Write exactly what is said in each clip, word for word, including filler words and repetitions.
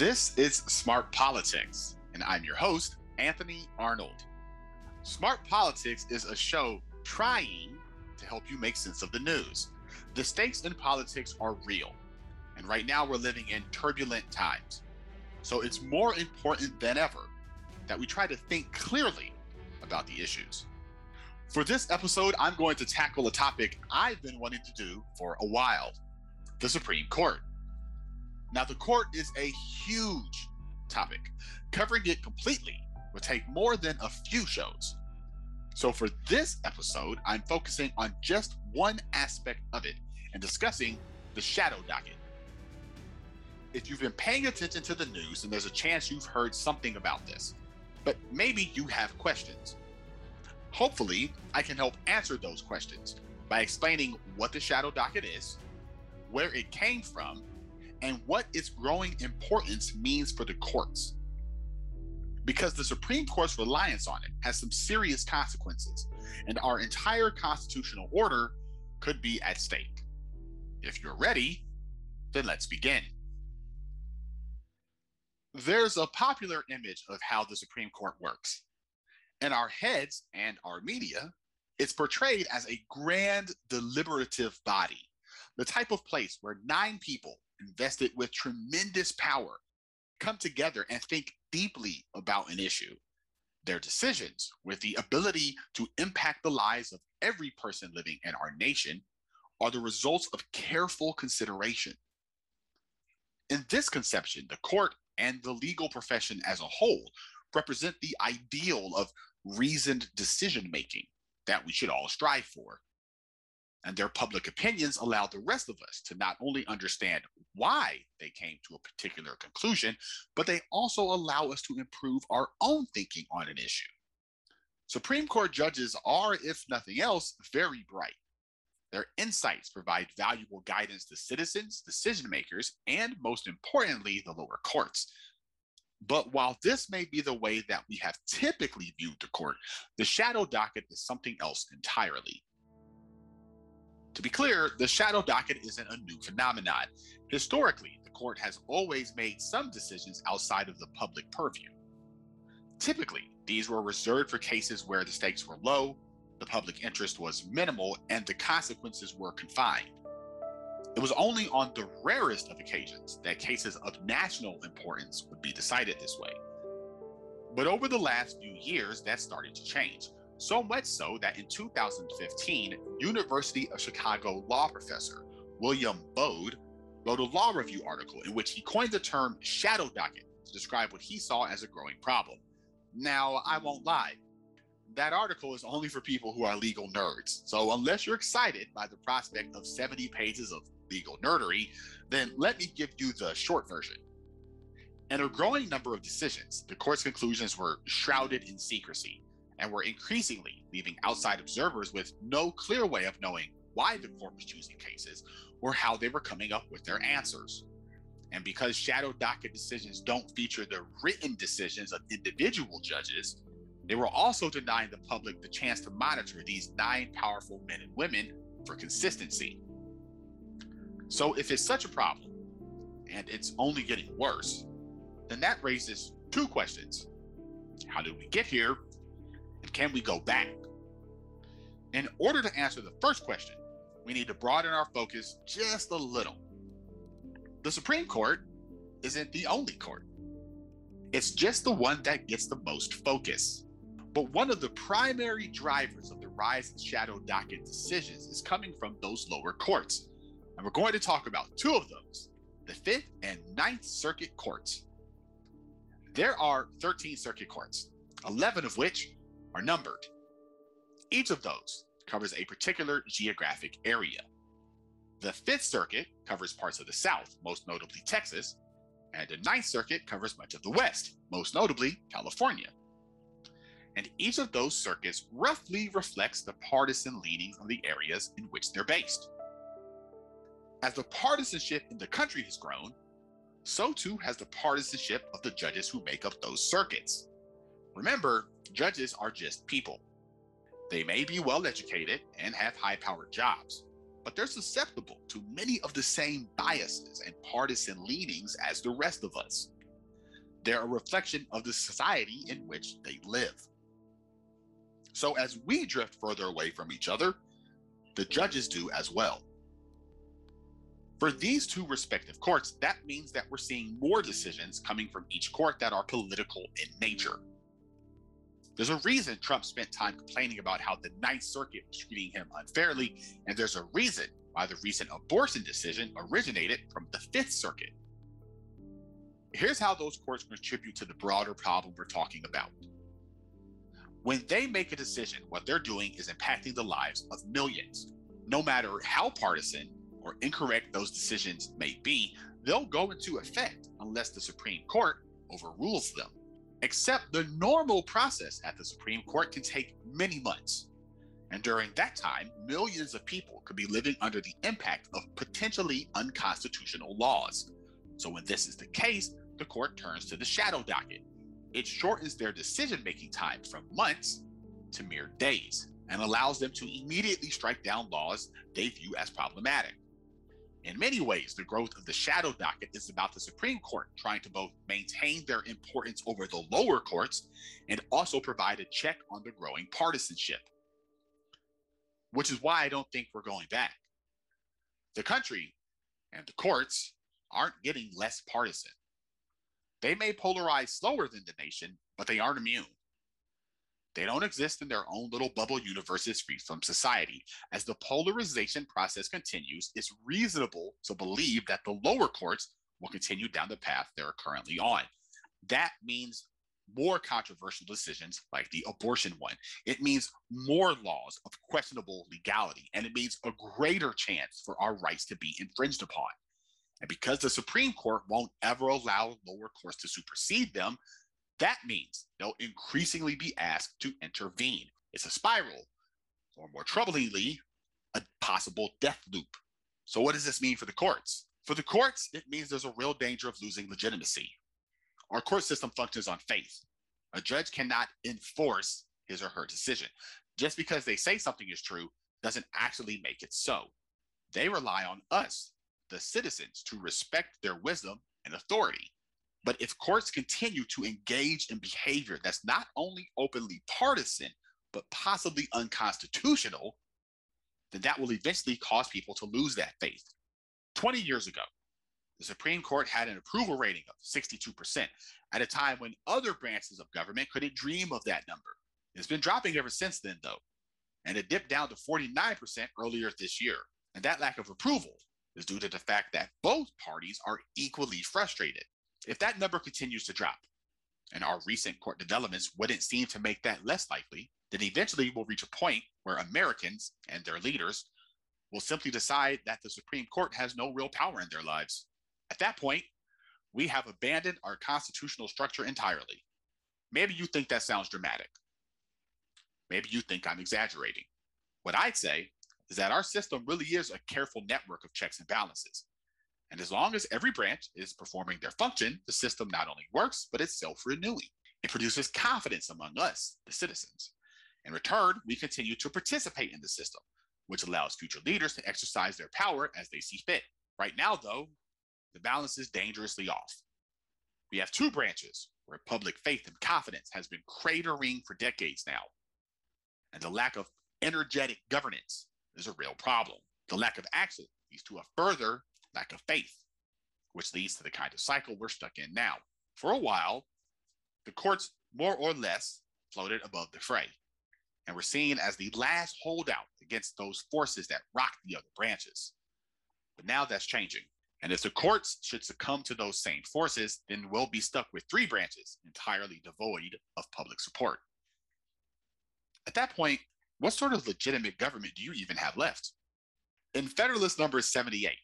This is Smart Politics, and I'm your host, Anthony Arnold. Smart Politics is a show trying to help you make sense of the news. The stakes in politics are real, and right now we're living in turbulent times. So it's more important than ever that we try to think clearly about the issues. For this episode, I'm going to tackle a topic I've been wanting to do for a while, the Supreme Court. Now, the court is a huge topic. Covering it completely would take more than a few shows. So for this episode, I'm focusing on just one aspect of it and discussing the shadow docket. If you've been paying attention to the news, then there's a chance you've heard something about this, but maybe you have questions. Hopefully, I can help answer those questions by explaining what the shadow docket is, where it came from, and what its growing importance means for the courts. Because the Supreme Court's reliance on it has some serious consequences, and our entire constitutional order could be at stake. If you're ready, then let's begin. There's a popular image of how the Supreme Court works. In our heads and our media, it's portrayed as a grand deliberative body, the type of place where nine people invested with tremendous power come together and think deeply about an issue. Their decisions, with the ability to impact the lives of every person living in our nation, are the results of careful consideration. In this conception, the court and the legal profession as a whole represent the ideal of reasoned decision-making that we should all strive for. And their public opinions allow the rest of us to not only understand why they came to a particular conclusion, but they also allow us to improve our own thinking on an issue. Supreme Court judges are, if nothing else, very bright. Their insights provide valuable guidance to citizens, decision makers, and most importantly, the lower courts. But while this may be the way that we have typically viewed the court, the shadow docket is something else entirely. To be clear, the shadow docket isn't a new phenomenon. Historically, the court has always made some decisions outside of the public purview. Typically, these were reserved for cases where the stakes were low, the public interest was minimal, and the consequences were confined. It was only on the rarest of occasions that cases of national importance would be decided this way. But over the last few years, that started to change. So much so that in two thousand fifteen, University of Chicago law professor William Bode wrote a law review article in which he coined the term shadow docket to describe what he saw as a growing problem. Now, I won't lie, that article is only for people who are legal nerds. So unless you're excited by the prospect of seventy pages of legal nerdery, then let me give you the short version. In a growing number of decisions, the court's conclusions were shrouded in secrecy, and were increasingly leaving outside observers with no clear way of knowing why the court was choosing cases or how they were coming up with their answers. And because shadow docket decisions don't feature the written decisions of individual judges, they were also denying the public the chance to monitor these nine powerful men and women for consistency. So if it's such a problem, and it's only getting worse, then that raises two questions. How did we get here? And can we go back? In order to answer the first question, we need to broaden our focus just a little. The Supreme Court isn't the only court. It's just the one that gets the most focus. But one of the primary drivers of the rise in shadow docket decisions is coming from those lower courts. And we're going to talk about two of those, the Fifth and Ninth Circuit courts. There are thirteen circuit courts, eleven of which are numbered. Each of those covers a particular geographic area. The Fifth Circuit covers parts of the South, most notably Texas, and the Ninth Circuit covers much of the West, most notably California. And each of those circuits roughly reflects the partisan leanings of the areas in which they're based. As the partisanship in the country has grown, so too has the partisanship of the judges who make up those circuits. Remember, judges are just people. They may be well-educated and have high-powered jobs, but they're susceptible to many of the same biases and partisan leanings as the rest of us. They're a reflection of the society in which they live. So as we drift further away from each other, the judges do as well. For these two respective courts, that means that we're seeing more decisions coming from each court that are political in nature. There's a reason Trump spent time complaining about how the Ninth Circuit was treating him unfairly, and there's a reason why the recent abortion decision originated from the Fifth Circuit. Here's how those courts contribute to the broader problem we're talking about. When they make a decision, what they're doing is impacting the lives of millions. No matter how partisan or incorrect those decisions may be, they'll go into effect unless the Supreme Court overrules them. Except the normal process at the Supreme Court can take many months. And during that time, millions of people could be living under the impact of potentially unconstitutional laws. So when this is the case, the court turns to the shadow docket. It shortens their decision-making time from months to mere days and allows them to immediately strike down laws they view as problematic. In many ways, the growth of the shadow docket is about the Supreme Court trying to both maintain their importance over the lower courts and also provide a check on the growing partisanship, which is why I don't think we're going back. The country and the courts aren't getting less partisan. They may polarize slower than the nation, but they aren't immune. They don't exist in their own little bubble universes free from society. As the polarization process continues, it's reasonable to believe that the lower courts will continue down the path they're currently on. That means more controversial decisions like the abortion one. It means more laws of questionable legality, and it means a greater chance for our rights to be infringed upon. And because the Supreme Court won't ever allow lower courts to supersede them, that means they'll increasingly be asked to intervene. It's a spiral, or more troublingly, a possible death loop. So what does this mean for the courts? For the courts, it means there's a real danger of losing legitimacy. Our court system functions on faith. A judge cannot enforce his or her decision. Just because they say something is true doesn't actually make it so. They rely on us, the citizens, to respect their wisdom and authority. But if courts continue to engage in behavior that's not only openly partisan, but possibly unconstitutional, then that will eventually cause people to lose that faith. twenty years ago, the Supreme Court had an approval rating of sixty-two percent at a time when other branches of government couldn't dream of that number. It's been dropping ever since then, though, and it dipped down to forty-nine percent earlier this year. And that lack of approval is due to the fact that both parties are equally frustrated. If that number continues to drop, and our recent court developments wouldn't seem to make that less likely, then eventually we'll reach a point where Americans and their leaders will simply decide that the Supreme Court has no real power in their lives. At that point, we have abandoned our constitutional structure entirely. Maybe you think that sounds dramatic. Maybe you think I'm exaggerating. What I'd say is that our system really is a careful network of checks and balances. And as long as every branch is performing their function, the system not only works, but it's self-renewing. It produces confidence among us, the citizens. In return, we continue to participate in the system, which allows future leaders to exercise their power as they see fit. Right now, though, the balance is dangerously off. We have two branches where public faith and confidence has been cratering for decades now. And the lack of energetic governance is a real problem. The lack of action leads to a further lack of faith, which leads to the kind of cycle we're stuck in now. For a while, the courts more or less floated above the fray, and were seen as the last holdout against those forces that rocked the other branches. But now that's changing. And if the courts should succumb to those same forces, then we'll be stuck with three branches entirely devoid of public support. At that point, what sort of legitimate government do you even have left? In Federalist Number seventy-eight,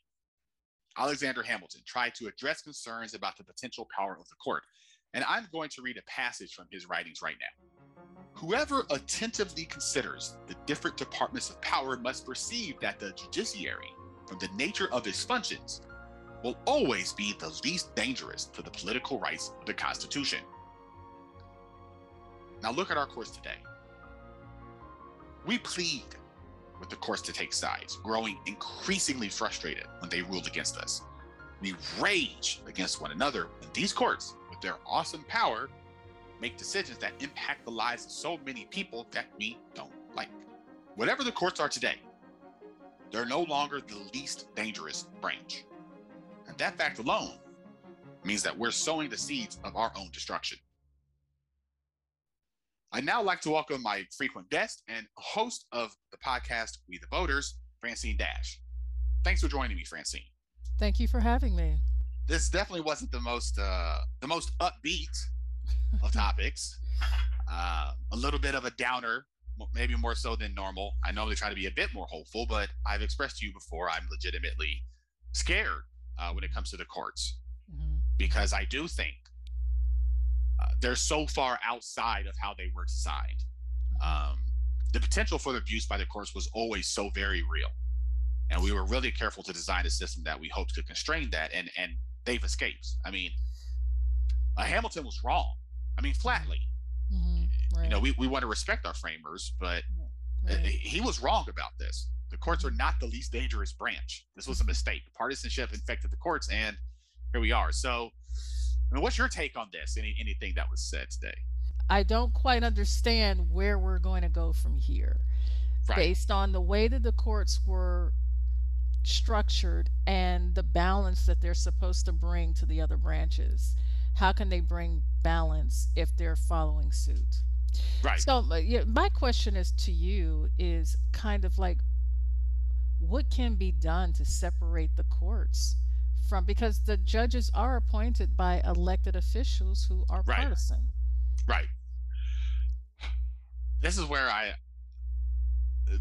Alexander Hamilton tried to address concerns about the potential power of the court, and I'm going to read a passage from his writings right now. Whoever attentively considers the different departments of power must perceive that the judiciary, from the nature of its functions, will always be the least dangerous to the political rights of the Constitution. Now look at our courts today. We plead with the courts to take sides, growing increasingly frustrated when they ruled against us. We rage against one another when these courts, with their awesome power, make decisions that impact the lives of so many people that we don't like. Whatever the courts are today, they're no longer the least dangerous branch. And that fact alone means that we're sowing the seeds of our own destruction. I'd now like to welcome my frequent guest and host of the podcast, We the Voters, Francine Dash. Thanks for joining me, Francine. Thank you for having me. This definitely wasn't the most uh, the most upbeat of topics. Uh, a little bit of a downer, maybe more so than normal. I normally try to be a bit more hopeful, but I've expressed to you before I'm legitimately scared uh, when it comes to the courts, mm-hmm. because I do think uh, they're so far outside of how they were designed. Um, the potential for the abuse by the courts was always so very real. And we were really careful to design a system that we hoped could constrain that, and and they've escaped. I mean, uh, Hamilton was wrong. I mean, flatly. Mm-hmm, right. You know, we, we want to respect our framers, but right. he was wrong about this. The courts are not the least dangerous branch. This was a mistake. Partisanship infected the courts, and here we are. So, I mean, what's your take on this? Any anything that was said today? I don't quite understand where we're going to go from here, right. based on the way that the courts were structured and the balance that they're supposed to bring to the other branches. How can they bring balance if they're following suit? Right. So my question is to you is kind of like, what can be done to separate the courts from, because the judges are appointed by elected officials who are right. partisan. Right. This is where I,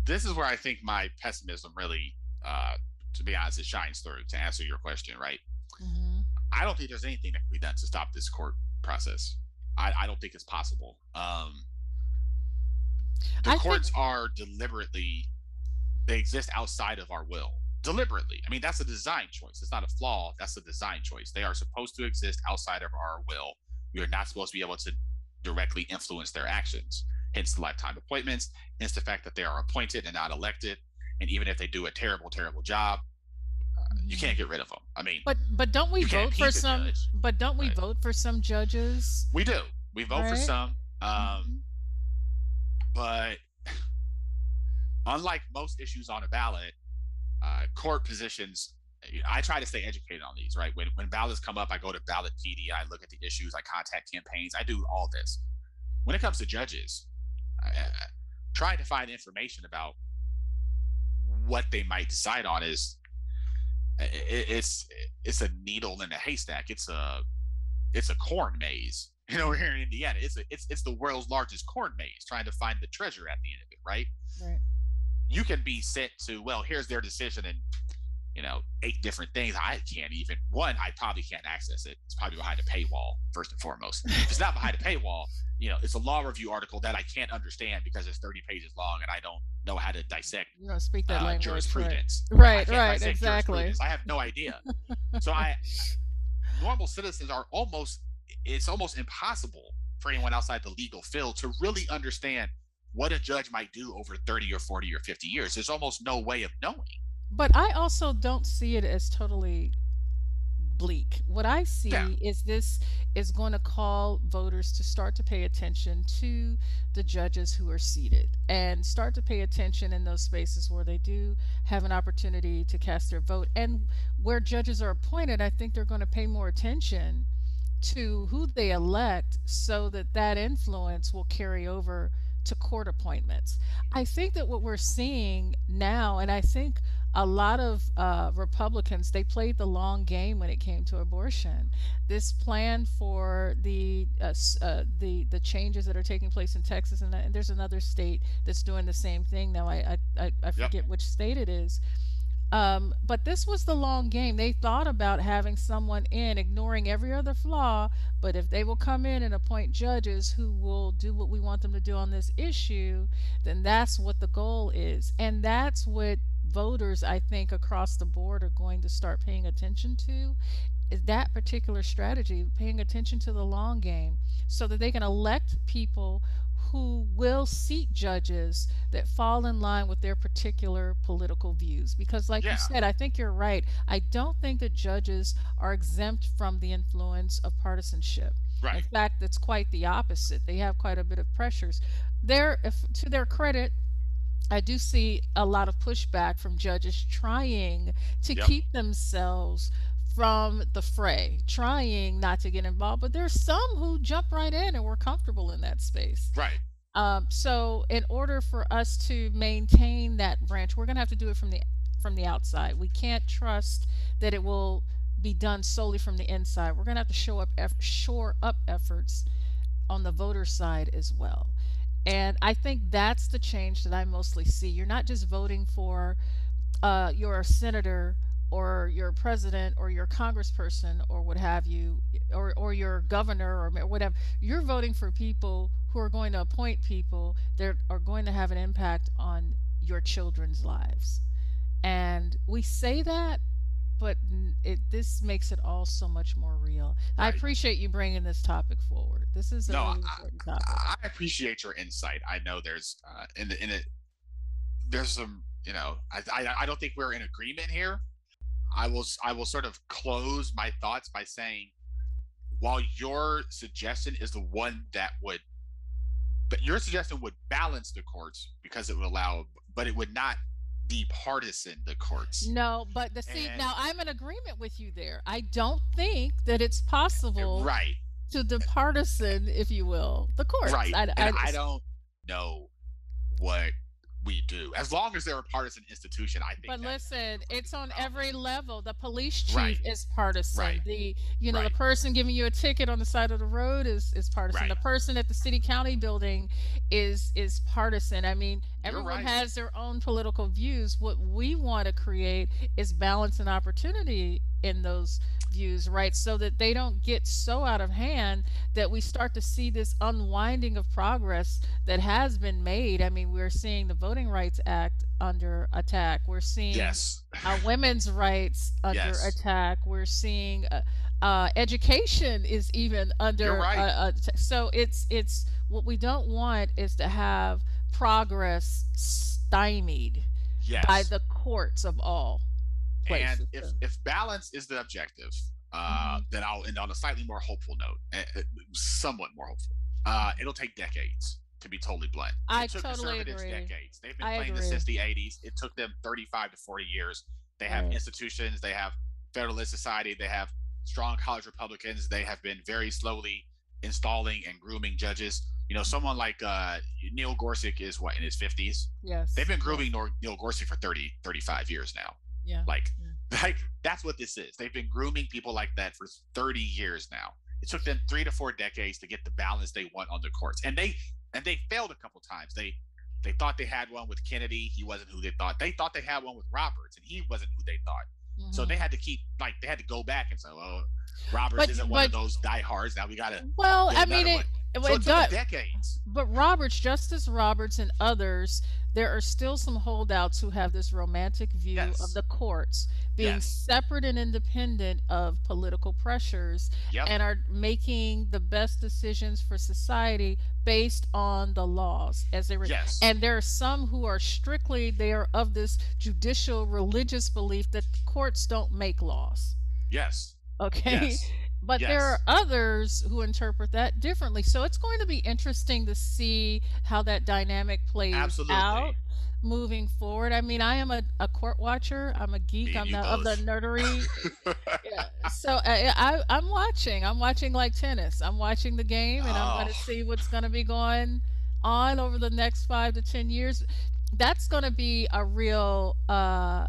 this is where I think my pessimism really, uh, to be honest, it shines through, to answer your question, right? Mm-hmm. I don't think there's anything that can be done to stop this court process. I, I don't think it's possible. Um, the I courts think... are deliberately, they exist outside of our will, deliberately. I mean, that's a design choice. It's not a flaw. That's a design choice. They are supposed to exist outside of our will. We are not supposed to be able to directly influence their actions, hence the lifetime appointments, hence the fact that they are appointed and not elected. And even if they do a terrible, terrible job, you can't get rid of them. I mean, but but don't we vote for some? Judge, but don't we right? vote for some judges? We do. We vote right? for some. Um, mm-hmm. But unlike most issues on a ballot, uh, court positions. I try to stay educated on these. Right when when ballots come up, I go to ballot P D. I look at the issues. I contact campaigns. I do all this. When it comes to judges, I, I, trying to find information about what they might decide on is. It's it's a needle in a haystack. It's a it's a corn maze. You know, here in Indiana, it's a, it's it's the world's largest corn maze. Trying to find the treasure at the end of it, right? Right. You can be sent to, well, here's their decision, and you know, eight different things. I can't even one. I probably can't access it. It's probably behind a paywall first and foremost. If it's not behind a paywall, you know, it's a law review article that I can't understand because it's thirty pages long, and I don't know how to dissect you don't speak that uh, language, jurisprudence. Right, right, right exactly. I have no idea. So I, normal citizens are almost, it's almost impossible for anyone outside the legal field to really understand what a judge might do over thirty or forty or fifty years. There's almost no way of knowing. But I also don't see it as totally bleak. What I see yeah. is this is going to call voters to start to pay attention to the judges who are seated and start to pay attention in those spaces where they do have an opportunity to cast their vote. And where judges are appointed, I think they're going to pay more attention to who they elect so that that influence will carry over to court appointments. I think that what we're seeing now, and I think a lot of uh, Republicans, they played the long game when it came to abortion. This plan for the uh, uh, the the changes that are taking place in Texas, and, and there's another state that's doing the same thing now. I I, I forget yep. which state it is. Um, but this was the long game. They thought about having someone in, ignoring every other flaw, but if they will come in and appoint judges who will do what we want them to do on this issue, then that's what the goal is. And that's what voters, I think, across the board are going to start paying attention to, is that particular strategy, paying attention to the long game, so that they can elect people who will seat judges that fall in line with their particular political views. Because like yeah. you said, I think you're right. I don't think that judges are exempt from the influence of partisanship. Right. In fact, it's quite the opposite. They have quite a bit of pressures. There, if, to their credit, I do see a lot of pushback from judges trying to yep. keep themselves from the fray, trying not to get involved. But there's some who jump right in and we're comfortable in that space. Right. Um, so in order for us to maintain that branch, we're going to have to do it from the from the outside. We can't trust that it will be done solely from the inside. We're going to have to show up, shore up efforts on the voter side as well. And I think that's the change that I mostly see. You're not just voting for uh, your senator or your president or your congressperson or what have you, or, or your governor or whatever. You're voting for people who are going to appoint people that are going to have an impact on your children's lives. And we say that, but it, this makes it all so much more real. Right. I appreciate you bringing this topic forward. This is a no, really important I, topic. I appreciate your insight. I know there's uh, in the, in it, there's some, you know, I, I I don't think we're in agreement here. I will I will sort of close my thoughts by saying, while your suggestion is the one that would, but your suggestion would balance the courts because it would allow, but it would not be partisan the courts. No, but the see and, now I'm in agreement with you there. I don't think that it's possible right. to the partisan, if you will, the courts. Right. I, I, I don't know what we do. As long as they're a partisan institution, I think. But listen, it's on every level. The police chief right. is partisan. Right. The you know right. the person giving you a ticket on the side of the road is is partisan. Right. The person at the city county building is is partisan. I mean, everyone right. has their own political views. What we want to create is balance and opportunity in those views, right? So that they don't get so out of hand that we start to see this unwinding of progress that has been made. I mean, we're seeing the Voting Rights Act under attack. We're seeing yes. uh, women's rights under yes. attack. We're seeing uh, uh, education is even under You're right. uh, attack. So it's it's what we don't want is to have progress stymied yes. by the courts of all. And if, if balance is the objective, uh, mm-hmm. then I'll end on a slightly more hopeful note, uh, somewhat more hopeful. Uh, it'll take decades, to be totally blunt. It I took totally conservatives agree. decades. They've been I playing agree. this since the eighties. It took them thirty-five to forty years. They have right. institutions. They have Federalist Society. They have strong college Republicans. They have been very slowly installing and grooming judges. You know, someone like uh, Neil Gorsuch is, what, in his fifties? Yes. They've been grooming yes. Neil Gorsuch for thirty, thirty-five years now. Yeah. Like, yeah. like that's what this is. They've been grooming people like that for thirty years now. It took them three to four decades to get the balance they want on the courts, and they and they failed a couple times. They they thought they had one with Kennedy. He wasn't who they thought. They thought they had one with Roberts, and he wasn't who they thought. Mm-hmm. So they had to keep like they had to go back and say, "Oh, Roberts but, isn't but, one of those diehards. Now we gotta." Well, I mean, it, it, so it, it took does, decades. But Roberts, Justice Roberts, and others. There are still some holdouts who have this romantic view yes. of the courts being yes. separate and independent of political pressures yep. and are making the best decisions for society based on the laws as they were. Yes. And there are some who are strictly, they are of this judicial religious belief that the courts don't make laws. Yes. Okay. Yes. But yes. there are others who interpret that differently. So it's going to be interesting to see how that dynamic plays Absolutely. out moving forward. I mean, I am a, a court watcher. I'm a geek. I'm not of the nerdery. yeah. So I, I, I'm watching. I'm watching like tennis. I'm watching the game, and oh. I'm going to see what's going to be going on over the next five to ten years. That's going to be a real uh,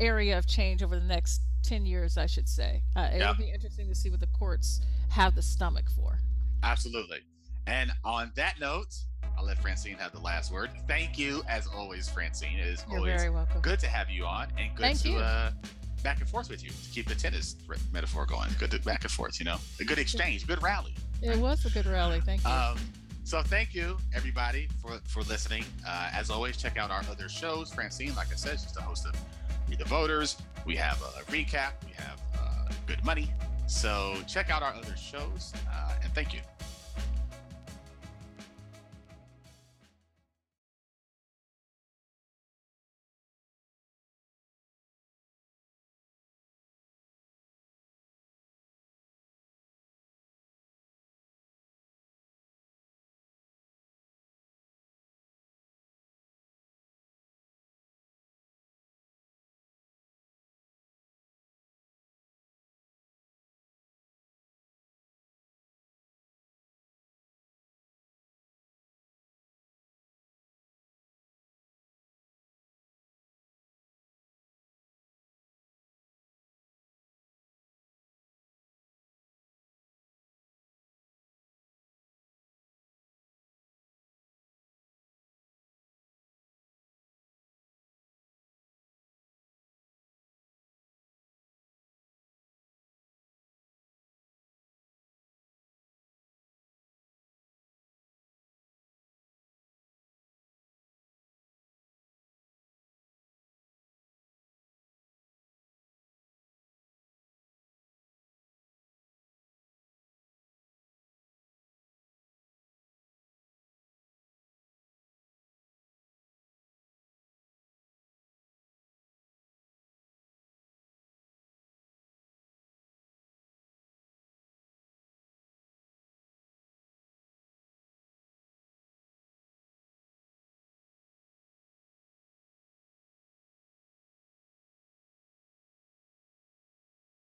area of change over the next ten years, I should say. Uh, it'll yeah. be interesting to see what the courts have the stomach for. Absolutely. And on that note, I'll let Francine have the last word. Thank you, as always, Francine. It is You're always very welcome. Good to have you on, and good Thank to you. Uh, back and forth with you to keep the tennis metaphor going. Good to back and forth, you know, a good exchange, good rally. It was a good rally. Thank you. Um, So thank you, everybody, for, for listening. Uh, as always, check out our other shows. Francine, like I said, she's the host of We the Voters. We have a recap. We have uh, Good Money. So check out our other shows, uh, and thank you.